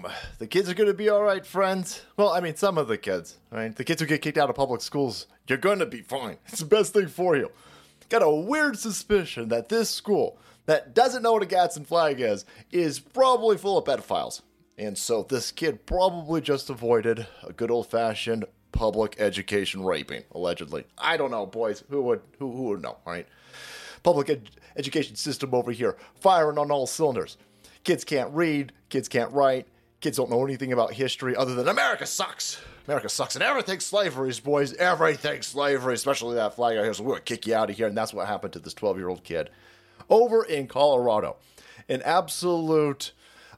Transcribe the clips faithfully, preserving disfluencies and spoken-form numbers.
home. The kids are going to be all right, friends. Well, I mean, some of the kids, right? The kids who get kicked out of public schools, you're going to be fine. It's the best thing for you. Got a weird suspicion that this school that doesn't know what a Gadsden flag is, is probably full of pedophiles. And so this kid probably just avoided a good old-fashioned public education raping, allegedly. I don't know, boys. Who would who, who would know, right? Public ed- education system over here, firing on all cylinders. Kids can't read. Kids can't write. Kids don't know anything about history other than America sucks. America sucks and everything slavery's, boys. Everything slavery, especially that flag out here. So we're going to kick you out of here. And that's what happened to this twelve-year-old kid over in Colorado. An absolute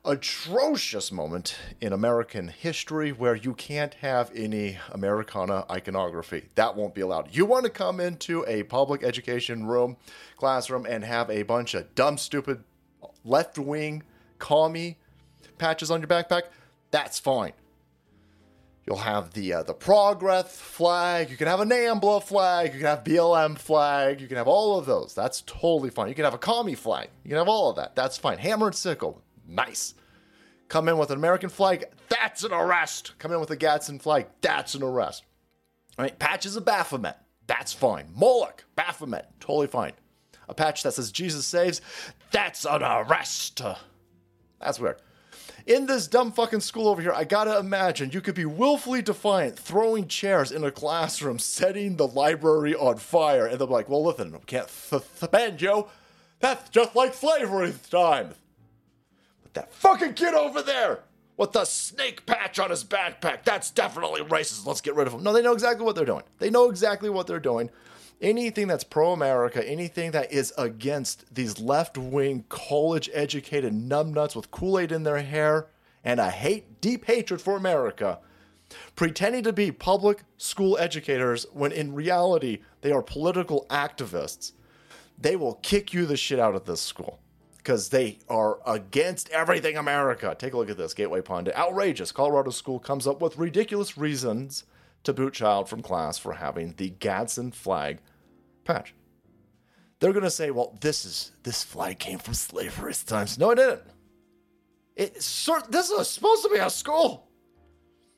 atrocious moment in American history where you can't have any Americana iconography. That won't be allowed. You want to come into a public education room, classroom, and have a bunch of dumb, stupid, left-wing, commie patches on your backpack? That's fine. You'll have the uh, the progress flag. You can have a NAMBLA flag. You can have B L M flag. You can have all of those. That's totally fine. You can have a commie flag. You can have all of that. That's fine. Hammer and sickle. Nice. Come in with an American flag. That's an arrest. Come in with a Gadsden flag. That's an arrest. All right. Patches of Baphomet. That's fine. Moloch. Baphomet. Totally fine. A patch that says Jesus saves. That's an arrest. That's weird. In this dumb fucking school over here, I gotta imagine you could be willfully defiant, throwing chairs in a classroom, setting the library on fire. And they're like, well, listen, we can't suspend you. That's just like slavery time. That fucking kid over there with the snake patch on his backpack, that's definitely racist. Let's get rid of him. No, they know exactly what they're doing. They know exactly what they're doing. Anything that's pro-America, anything that is against these left-wing, college-educated numbnuts with Kool-Aid in their hair and a hate, deep hatred for America, pretending to be public school educators when in reality they are political activists, they will kick you the shit out of this school. Because they are against everything America. Take a look at this, Gateway Pundit. Outrageous. Colorado school comes up with ridiculous reasons to boot child from class for having the Gadsden flag patch. They're going to say, well, this is this flag came from slavery's times. No, it didn't. It, sir, this is supposed to be a school.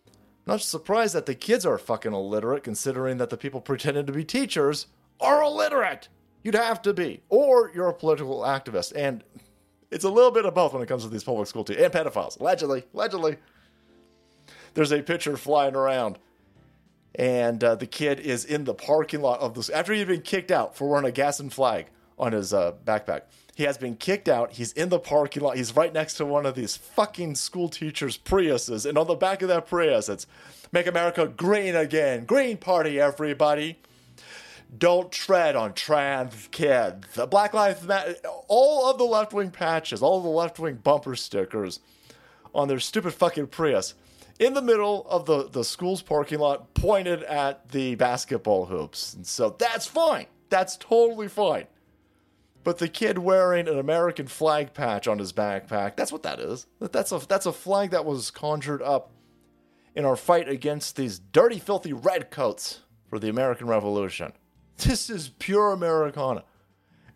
I'm not surprised that the kids are fucking illiterate, considering that the people pretending to be teachers are illiterate. You'd have to be, or you're a political activist, and it's a little bit of both when it comes to these public school teachers, and pedophiles, allegedly, allegedly. There's a picture flying around, and uh, the kid is in the parking lot of this, after he'd been kicked out for wearing a Gadsden flag on his uh, backpack. He has been kicked out, he's in the parking lot, he's right next to one of these fucking school teachers' Priuses, and on the back of that Prius, it's, make America green again, green party everybody. Don't tread on trans kids. Black Lives Matter. All of the left-wing patches, all of the left-wing bumper stickers on their stupid fucking Prius in the middle of the, the school's parking lot pointed at the basketball hoops. And so that's fine. That's totally fine. But the kid wearing an American flag patch on his backpack, that's what that is. That's a, that's a flag that was conjured up in our fight against these dirty, filthy redcoats for the American Revolution. This is pure Americana.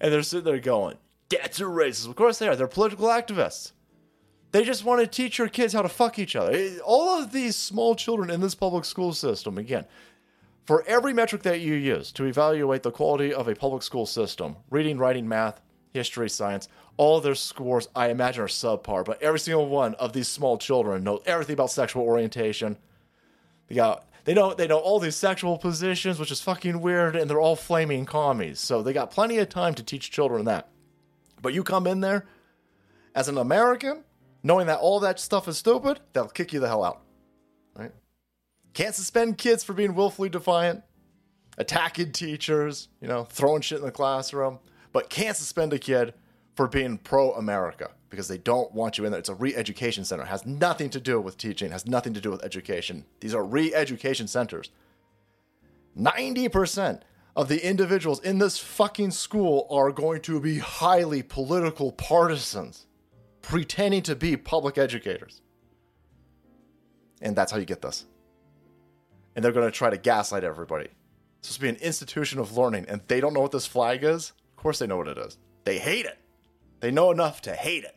And they're sitting there going, that's a racist. Of course they are. They're political activists. They just want to teach your kids how to fuck each other. All of these small children in this public school system, again, for every metric that you use to evaluate the quality of a public school system, reading, writing, math, history, science, all their scores, I imagine, are subpar. But every single one of these small children know everything about sexual orientation. They got... They know they know all these sexual positions, which is fucking weird, and they're all flaming commies. So they got plenty of time to teach children that. But you come in there as an American, knowing that all that stuff is stupid, they'll kick you the hell out. Right? Can't suspend kids for being willfully defiant, attacking teachers, you know, throwing shit in the classroom, but can't suspend a kid for being pro-America because they don't want you in there. It's a re-education center. It has nothing to do with teaching. It has nothing to do with education. These are re-education centers. ninety percent of the individuals in this fucking school are going to be highly political partisans pretending to be public educators. And that's how you get this. And they're going to try to gaslight everybody. It's supposed to be an institution of learning, and they don't know what this flag is? Of course they know what it is. They hate it. They know enough to hate it.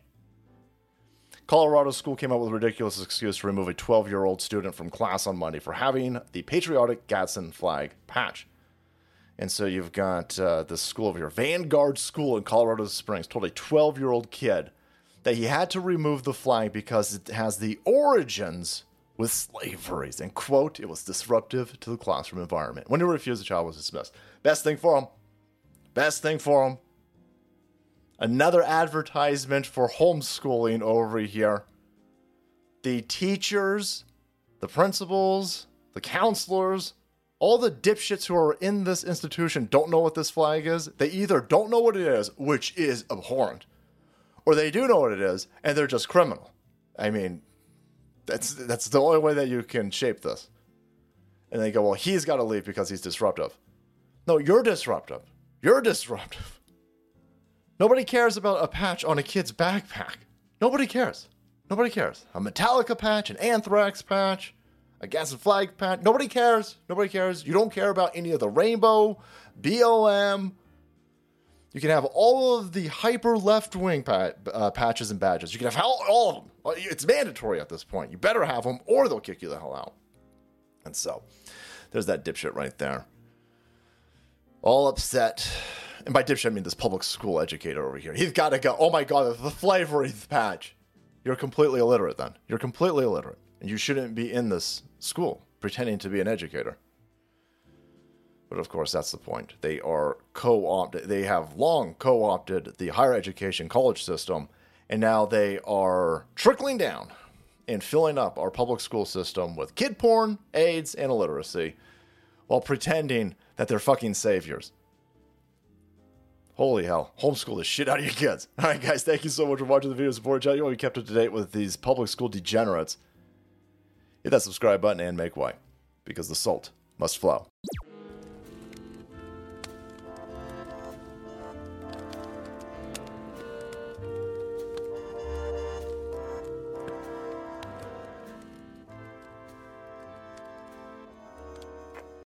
Colorado school came up with a ridiculous excuse to remove a twelve-year-old student from class on Monday for having the patriotic Gadsden flag patch. And so you've got uh, this school over here, Vanguard School in Colorado Springs, told a twelve-year-old kid that he had to remove the flag because it has the origins with slavery. And, quote, it was disruptive to the classroom environment. When he refused, the child was dismissed. Best thing for him. Best thing for him. Another advertisement for homeschooling over here. The teachers, the principals, the counselors, all the dipshits who are in this institution don't know what this flag is. They either don't know what it is, which is abhorrent, or they do know what it is, and they're just criminal. I mean, that's that's the only way that you can shape this. And they go, well, he's got to leave because he's disruptive. No, you're disruptive. You're disruptive. Nobody cares about a patch on a kid's backpack. Nobody cares. Nobody cares. A Metallica patch, an Anthrax patch, a gas and flag patch. Nobody cares. Nobody cares. You don't care about any of the rainbow, B L M. You can have all of the hyper left-wing pat, uh, patches and badges. You can have all of them. It's mandatory at this point. You better have them or they'll kick you the hell out. And so there's that dipshit right there. All upset. And by dipshit, I mean this public school educator over here. He's got to go. Oh my God, the slavery patch. You're completely illiterate then. You're completely illiterate. And you shouldn't be in this school pretending to be an educator. But of course, that's the point. They are co-opted. They have long co-opted the higher education college system, and now they are trickling down and filling up our public school system with kid porn, AIDS, and illiteracy while pretending that they're fucking saviors. Holy hell. Homeschool the shit out of your kids. All right, guys, thank you so much for watching the video. Support you. We kept up to date with these public school degenerates. Hit that subscribe button and make way, because the salt must flow.